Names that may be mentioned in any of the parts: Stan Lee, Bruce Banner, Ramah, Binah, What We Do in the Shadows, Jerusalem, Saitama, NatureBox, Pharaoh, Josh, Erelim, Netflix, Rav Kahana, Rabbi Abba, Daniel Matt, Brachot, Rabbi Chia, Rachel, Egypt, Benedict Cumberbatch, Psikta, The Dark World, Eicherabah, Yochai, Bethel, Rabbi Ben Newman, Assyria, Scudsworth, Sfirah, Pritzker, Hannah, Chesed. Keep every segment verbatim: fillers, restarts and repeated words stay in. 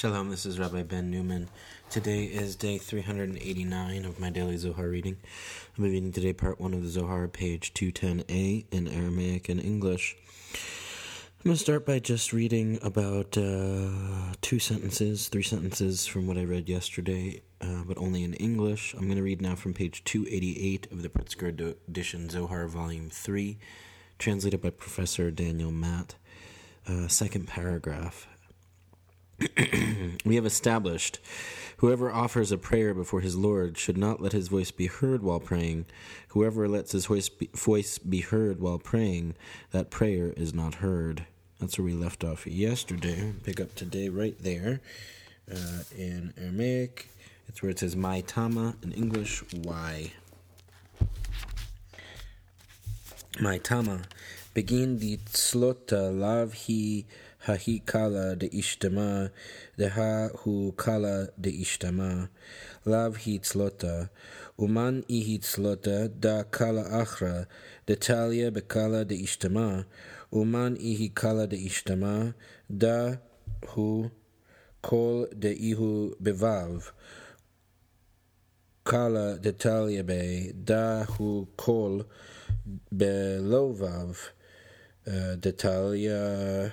Shalom, this is Rabbi Ben Newman. Today is day three hundred eighty-nine of my daily Zohar reading. I'm reading today part one of the Zohar, page two ten a, in Aramaic and English. I'm going to start by just reading about uh, two sentences, three sentences from what I read yesterday, uh, but only in English. I'm going to read now from page two eighty-eight of the Pritzker edition Zohar, volume three, translated by Professor Daniel Matt, uh, second paragraph. We have established whoever offers a prayer before his Lord should not let his voice be heard while praying. Whoever lets his voice be, voice be heard while praying, that prayer is not heard. That's where we left off yesterday. Pick up today right there uh, in Aramaic. It's where it says my tama in English. Why? My tama. Begin the tzlota lavhi hahi kala de ishtama deha hu kala de ishtama lavhi tzlota uman ihi tzlota da kala achra de talia bekala de ishtama uman ihi kala de ishtama da hu kol de ihu bevav kala de talia be da hu kol belovav Detalia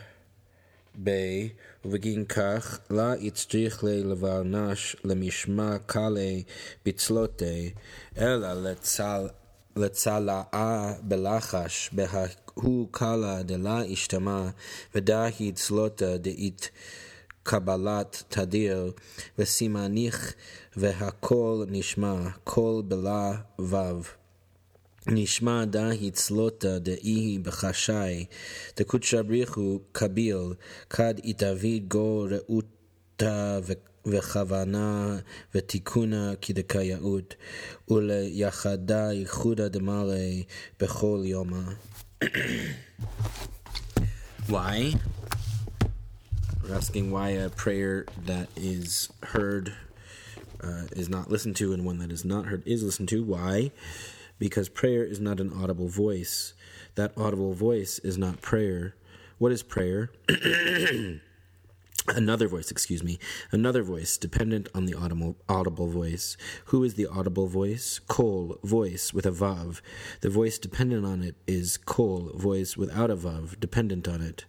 Bay Viginkach La Itzrichle Levarnash Lemishma Kale Bitzlote Ella Letzal Letzala A Belachash Behahu Kala de la Ishtama Vedahi Tzlota de It Kabbalat Tadir Vesimanich Vehakol Nishma Kol Bela Vav Nishma dahi tzlota deihi b'chashai, dekutsha brichu kabil, kad itavid go reuta v'chavana v'tikuna kidekayaut, ule yachada yichuda demare bechol yoma. Why? We're asking why a prayer that is heard uh, is not listened to, and one that is not heard is listened to. Why? Because prayer is not an audible voice. That audible voice is not prayer. What is prayer? Another voice, excuse me. Another voice, dependent on the audible, audible voice. Who is the audible voice? Kol, voice, with a vav. The voice dependent on it is kol, voice without a vav, dependent on it.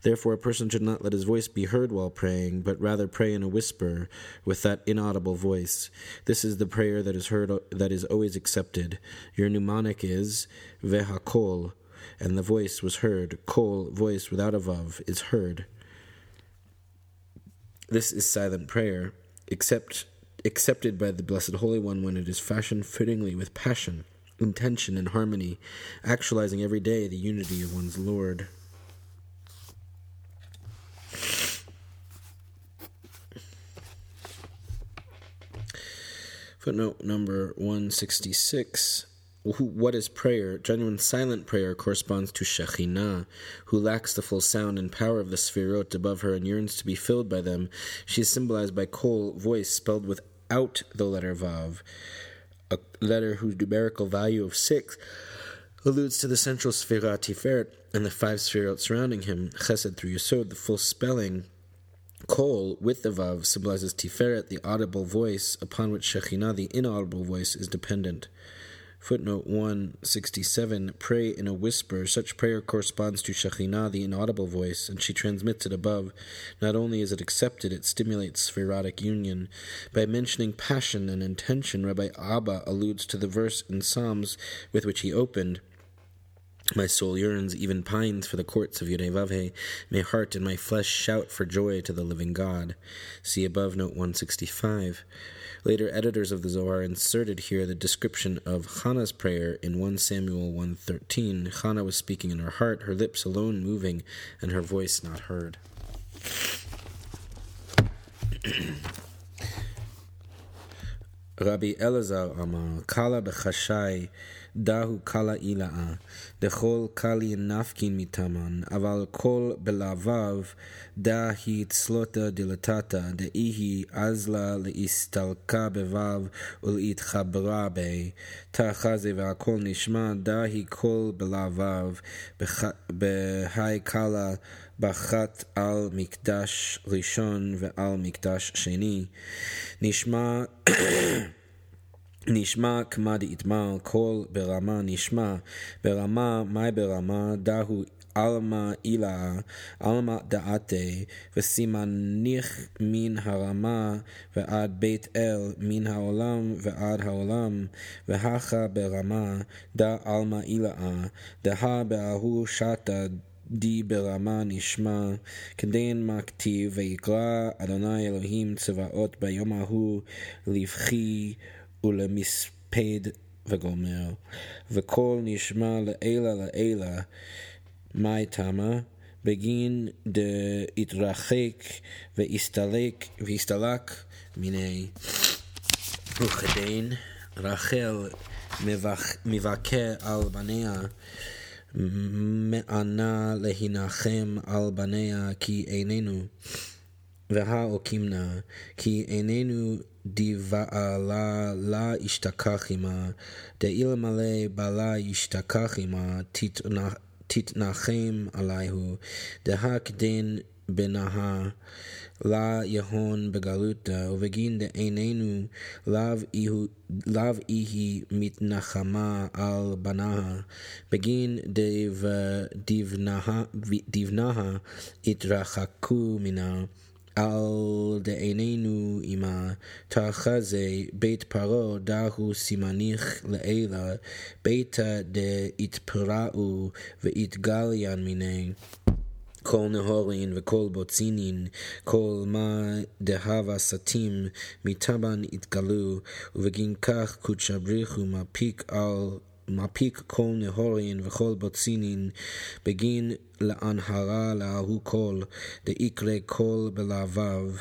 Therefore, a person should not let his voice be heard while praying, but rather pray in a whisper with that inaudible voice. This is the prayer that is heard, that is always accepted. Your mnemonic is Veha Kol, and the voice was heard. Kol, voice without a vav, is heard. This is silent prayer, except accepted by the Blessed Holy One when it is fashioned fittingly with passion, intention, and harmony, actualizing every day the unity of one's Lord. Footnote number one sixty-six. What is prayer? Genuine silent prayer corresponds to Shekhinah, who lacks the full sound and power of the Sfirot above her and yearns to be filled by them. She is symbolized by Kol, voice, spelled without the letter Vav, a letter whose numerical value of six alludes to the central Sfirah Tiferet and the five Sfirot surrounding him, Chesed through Yusod, the full spelling. Kol, with the vav, symbolizes Tiferet, the audible voice, upon which Shekhinah, the inaudible voice, is dependent. Footnote one sixty-seven, pray in a whisper. Such prayer corresponds to Shekhinah, the inaudible voice, and she transmits it above. Not only is it accepted, it stimulates Sephirotic union. By mentioning passion and intention, Rabbi Abba alludes to the verse in Psalms with which he opened, my soul yearns, even pines, for the courts of Yehovah. My heart and my flesh shout for joy to the living God. See above, note one sixty-five. Later editors of the Zohar inserted here the description of Hannah's prayer in First Samuel one thirteen. Hannah was speaking in her heart, her lips alone moving, and her voice not heard. Rabbi Elazar Amar, Kala b'chashai, dahu kala ila'a, dechol kali nafkin mitaman, aval kol belavav, dahi tzlota dilatata, deihi azla leistalka bevav, ulitchabra be, tachaze ve'akol nishma, dahi kol belavav, behai kala ברכת על מקדש ראשון ועל מקדש שני, נשמע נשמע כמה דאיתמר, כל ברמה נשמע, ברמה מאי ברמה, דהו עלמא אילה, עלמא דעתי, וסימניך מן הרמה ועד בית אל, מן העולם ועד העולם, והכה ברמה, דא עלמא אילה, דהה באהו שתה, די ברמה נשמע, כדין מה כתיב, ויקרא אדוני אלוהים צבאות ביום ההוא לבכי ולמספד וגומר, וכל נשמע לעילה לעילה. מאי תמה? בגין דהתרחק והסתלק והסתלק מיני. וכדין רחל מבכה על בניה, מענה להנחם על בניה, כי איננו והעוקים נא, כי איננו דבעלה לה ישתכח עמה, דאלמלא בעלה ישתכח עמה תתנחם עליהו, דהקדין בנהה לה יהון בגלותה, ובגין דאיננו לאו איהי מתנחמה על בנהה, בגין דבנהה התרחקו מנה, על דעינינו עמה, תחזה בית פרעה דהו סימניך לעילה, ביתה דהתפרעו והתגליין מיני, כל נהורין וכל בוצינין, כל מה דהבה סתים מטבן התגלו, ובגין כך קודש בריחו מפיק על מפיק כל נהורין וכל בוצינין, בגין להנהרה לההו כל, דאיקרא כל בלבב,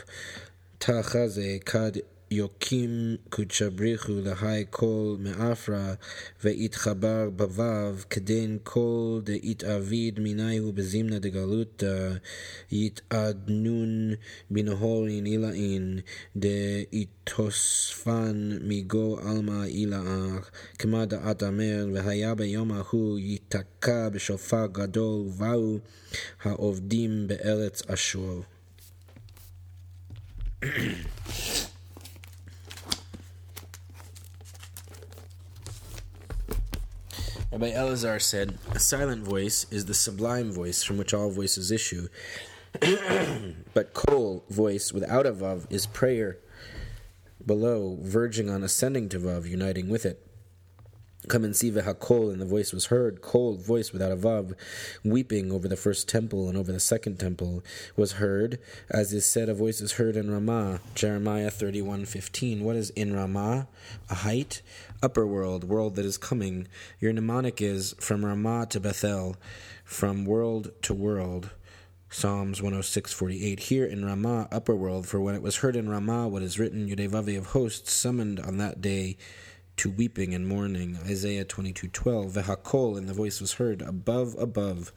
תחזה כד יוקים קודשא בריך הוא להי כל מאפרה והתחבר בבב, כדין כל דהתעביד מיניהו בזמנה דגלותה, יתעדנון בנהורין אילאין, דהתוספן מגו עלמא אילאה, כמה דעת אמר, והיה ביום ההוא ייתקע בשופר גדול ובאו העובדים בארץ אשור. Rabbi Elazar said, "A silent voice is the sublime voice from which all voices issue, but kol, voice, without a vav, is prayer below, verging on ascending to vav, uniting with it. Come and see v'hakol, and the voice was heard. Kol, voice without a vav, weeping over the first temple and over the second temple, was heard, as is said, a voice is heard in Ramah, Jeremiah thirty-one fifteen. What is in Ramah? A height? Upper world, world that is coming. Your mnemonic is from Ramah to Bethel, from world to world. Psalms one oh six forty-eight. Here in Ramah, upper world, for when it was heard in Ramah, what is written, Yudevave of hosts, summoned on that day to weeping and mourning. Isaiah twenty-two twelve. Vehakol, and the voice was heard above, above.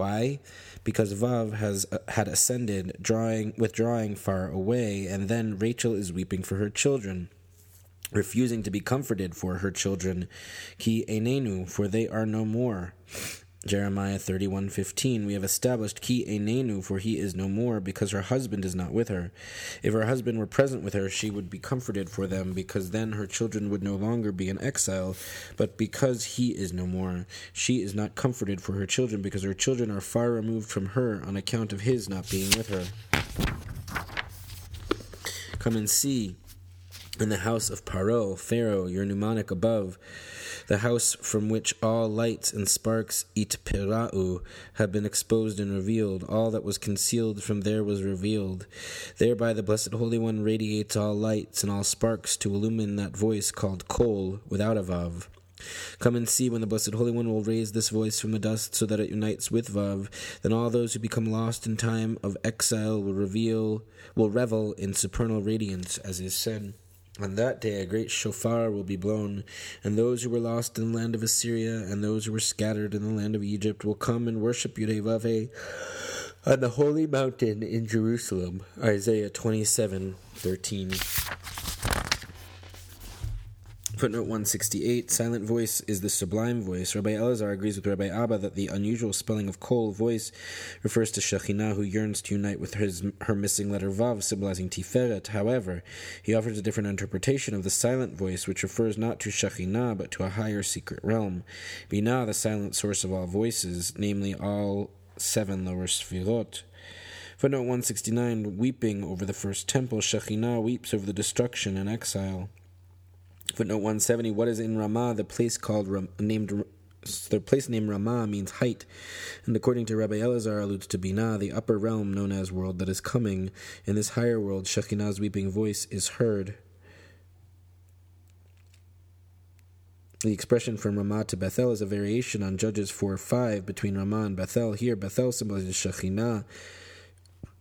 Why? Because Vav has uh, had ascended, drawing, withdrawing far away, and then Rachel is weeping for her children, refusing to be comforted for her children, ki enenu, for they are no more. Jeremiah thirty-one fifteen. We have established ki enenu, for he is no more, because her husband is not with her. If her husband were present with her, she would be comforted for them, because then her children would no longer be in exile, but because he is no more, she is not comforted for her children, because her children are far removed from her on account of his not being with her. Come and see in the house of Paro, Pharaoh, your mnemonic above, the house from which all lights and sparks, itpera'u, have been exposed and revealed. All that was concealed from there was revealed. Thereby the Blessed Holy One radiates all lights and all sparks to illumine that voice called Kol, without a Vav. Come and see when the Blessed Holy One will raise this voice from the dust so that it unites with Vav. Then all those who become lost in time of exile will reveal, will revel in supernal radiance, as is said. On that day a great shofar will be blown, and those who were lost in the land of Assyria and those who were scattered in the land of Egypt will come and worship Yehovah on the holy mountain in Jerusalem. Isaiah twenty-seven thirteen. Footnote one sixty-eight, silent voice is the sublime voice. Rabbi Elazar agrees with Rabbi Abba that the unusual spelling of kol, voice, refers to Shekhinah, who yearns to unite with his, her missing letter vav, symbolizing Tiferet. However, he offers a different interpretation of the silent voice, which refers not to Shekhinah, but to a higher secret realm. Binah, the silent source of all voices, namely all seven lower Sfirot. Footnote one sixty-nine, weeping over the first temple, Shekhinah weeps over the destruction and exile. Footnote one seventy, what is in Ramah, the place called Ram, named the place named Ramah means height, and according to Rabbi Elazar alludes to Binah, the upper realm known as world that is coming. In this higher world, Shekhinah's weeping voice is heard. The expression from Ramah to Bethel is a variation on Judges four five between Ramah and Bethel. Here, Bethel symbolizes Shekhinah.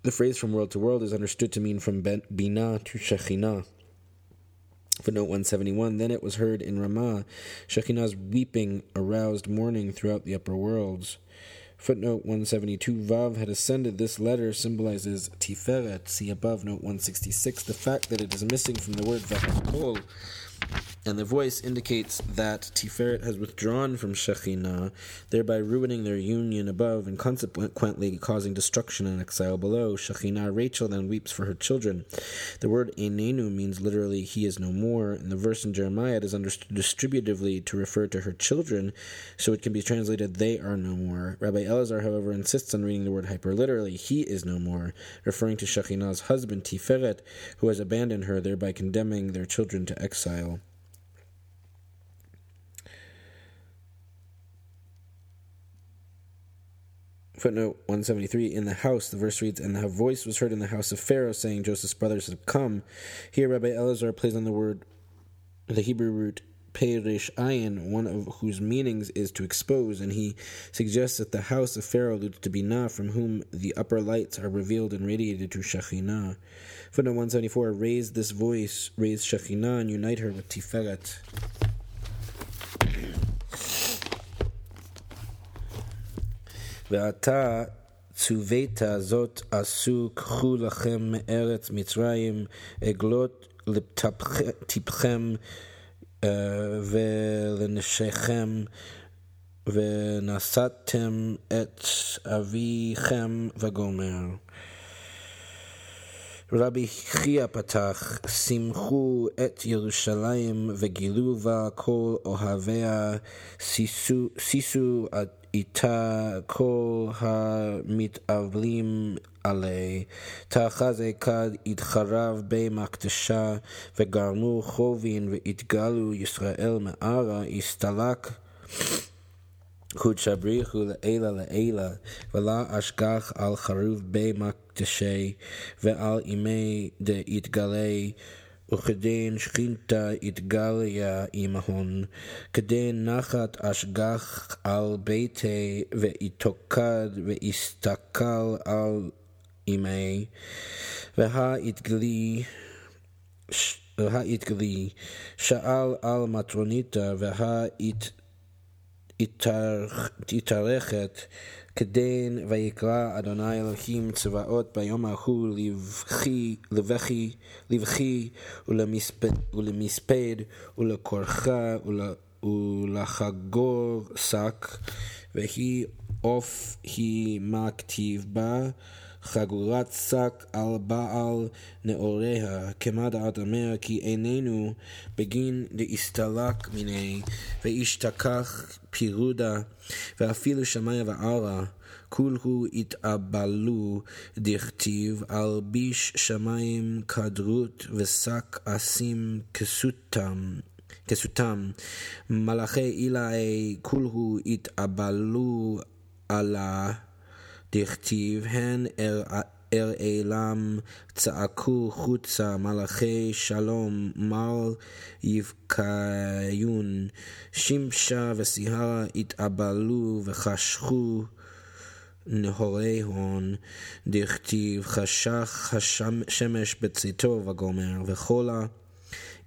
The phrase from world to world is understood to mean from Binah to Shekhinah. Footnote one seventy-one, then it was heard in Ramah, Shekhinah's weeping aroused mourning throughout the upper worlds. Footnote one seventy-two, vav had ascended. This letter symbolizes Tiferet. See above, note one sixty-six. The fact that it is missing from the word vachakol and the voice indicates that Tiferet has withdrawn from Shekhinah, thereby ruining their union above and consequently causing destruction and exile below. Shekhinah, Rachel, then weeps for her children. The word enenu means literally, he is no more. In the verse in Jeremiah, it is understood distributively to refer to her children, so it can be translated, they are no more. Rabbi Elazar, however, insists on reading the word hyperliterally, he is no more, referring to Shekhinah's husband, Tiferet, who has abandoned her, thereby condemning their children to exile. Footnote one seventy-three, in the house, the verse reads, and the voice was heard in the house of Pharaoh, saying, Joseph's brothers have come. Here, Rabbi Elazar plays on the word, the Hebrew root, Perish Ayin, one of whose meanings is to expose, and he suggests that the house of Pharaoh alludes to Binah, from whom the upper lights are revealed and radiated to Shekhinah. Footnote one seventy-four, raise this voice, raise Shekhinah, and unite her with Tiferet. Ve'ata tzuveta zot asu k'chu lachem me'eretz Mitzrayim eglot l'tipchem ve'leneshechem ve'nasatem et avichem v'gomer. Rabbi Chia patach simchu et Yerushalayim ve'giluva kol ohavea sisu sisu at ita kol ha-mit'avlim alei, ta'achaz ekad itcharav be-maktesha, ve'garmu chovin ve'itgalu Yisrael me'ara, istalak kuchabrihu le'ela le'ela, ve'la ashgach al charuv be-makteshe, ve'al imei de-itgalei, וכדין שכינתה התגליה עמהון, כדין נחת אשגח על ביתי ואיתוקד ואיסתכל על עמי, והאתגלי והאתגלי שאל על מטרוניתה והאתארכת כדין ויקרא אדוני אלוהים צבאות ביום ההוא לבכי לבכי לבכי ולמספד ולקורחה ולחגור שק והיא עוף היא מכתיב בה חגורת שק על בעל נעוריה כמה דעת אמר כי איננו בגין דאסתלק מיני ואישתכח פירודה ואפילו שמיה וערה כולהו התאבלו דכתיב על ביש שמיים כדרות ושק אסים כסותם כסותם מלאכי אילאי כולהו התאבלו עלה דכתיב הן אראלם צעקו חוצה מלאכי שלום מר יבקיון שמשה וסיהרה התאבלו וחשכו נהורי הון דכתיב חשך השמש בצאתו וגומר וכל ה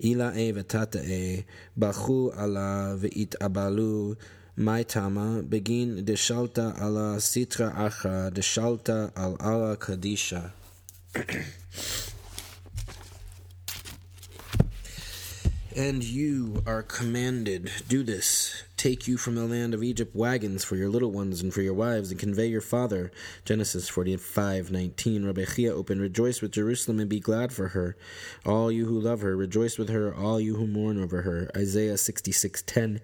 אילאי ותתאי בכו עלה והתאבלו my tama begin deshalta ala sitra acha deshalta al ala kadisha. And you are commanded, do this, take you from the land of Egypt wagons for your little ones and for your wives, and convey your father. Genesis forty-five nineteen. Rabbi Chia open, rejoice with Jerusalem and be glad for her. All you who love her, rejoice with her, all you who mourn over her. Isaiah sixty-six ten.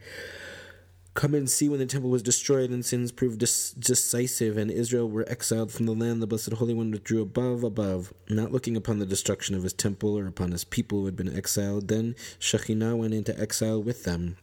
Come and see when the temple was destroyed and sins proved dis- decisive, and Israel were exiled from the land. The Blessed Holy One withdrew above, above, not looking upon the destruction of his temple or upon his people who had been exiled. Then Shekhinah went into exile with them.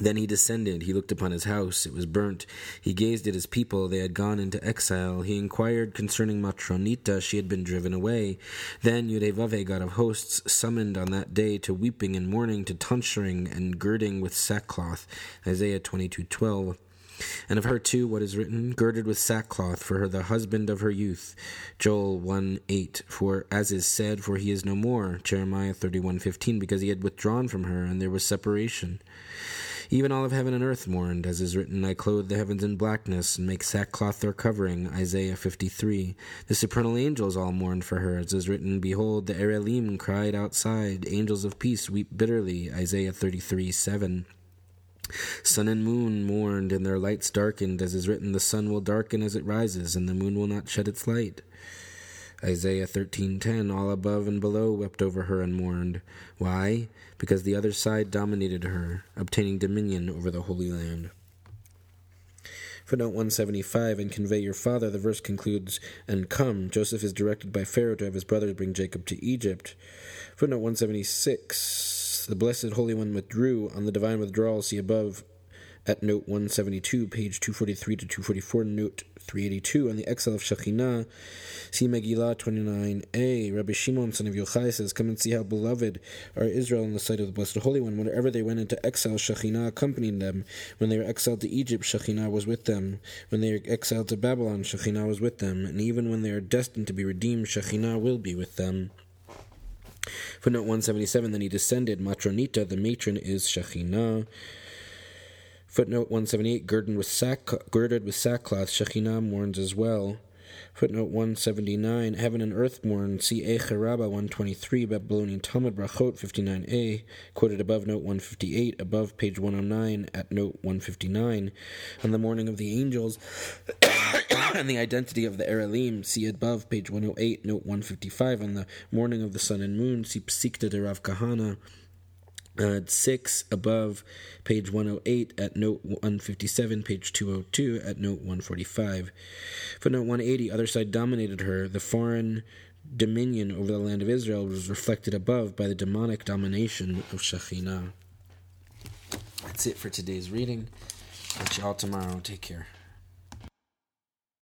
Then he descended. He looked upon his house. It was burnt. He gazed at his people. They had gone into exile. He inquired concerning Matronita. She had been driven away. Then Yerevave, God of hosts, summoned on that day to weeping and mourning, to tonsuring and girding with sackcloth. Isaiah twenty-two twelve. And of her too, what is written, girded with sackcloth, for her the husband of her youth. Joel one eight, for as is said, for he is no more. Jeremiah thirty-one fifteen, because he had withdrawn from her, and there was separation. Even all of heaven and earth mourned, as is written, I clothe the heavens in blackness, and make sackcloth their covering. Isaiah fifty-three. The supernal angels all mourned for her, as is written, behold, the Erelim cried outside, angels of peace weep bitterly. Isaiah thirty-three seven. Sun and moon mourned, and their lights darkened, as is written, the sun will darken as it rises, and the moon will not shed its light. Isaiah thirteen ten, all above and below wept over her and mourned. Why? Because the other side dominated her, obtaining dominion over the Holy Land. Footnote one seventy-five, and convey your father, the verse concludes, and come. Joseph is directed by Pharaoh to have his brothers bring Jacob to Egypt. Footnote one seventy-six, the Blessed Holy One withdrew. On the divine withdrawal, see above at note one seventy-two, page two forty-three to two forty-four, note three eighty-two. On the exile of Shekhinah, see Megillah twenty-nine a. Rabbi Shimon, son of Yochai, says, come and see how beloved are Israel in the sight of the Blessed Holy One. Whenever they went into exile, Shekhinah accompanied them. When they were exiled to Egypt, Shekhinah was with them. When they were exiled to Babylon, Shekhinah was with them. And even when they are destined to be redeemed, Shekhinah will be with them. Footnote one seventy-seven, then he descended. Matronita, the matron, is Shekhinah. Footnote one seventy-eight, girded with, sack, girded with sackcloth, Shekhinah mourns as well. Footnote one seventy-nine, heaven and earth mourn. See Eicherabah one twenty-three, Babylonian Talmud, Brachot fifty-nine a, quoted above note one fifty-eight, above page one oh nine, at note one fifty-nine. On the mourning of the angels and the identity of the Erelim, see above page one oh eight, note one fifty-five. On the mourning of the sun and moon, see Psikta de Rav Kahana. Uh, six above page one oh eight at note one fifty-seven, page two oh two at note one forty-five. Footnote one eighty, other side dominated her. The foreign dominion over the land of Israel was reflected above by the demonic domination of Shekhinah. That's it for today's reading. Catch you all tomorrow. Take care.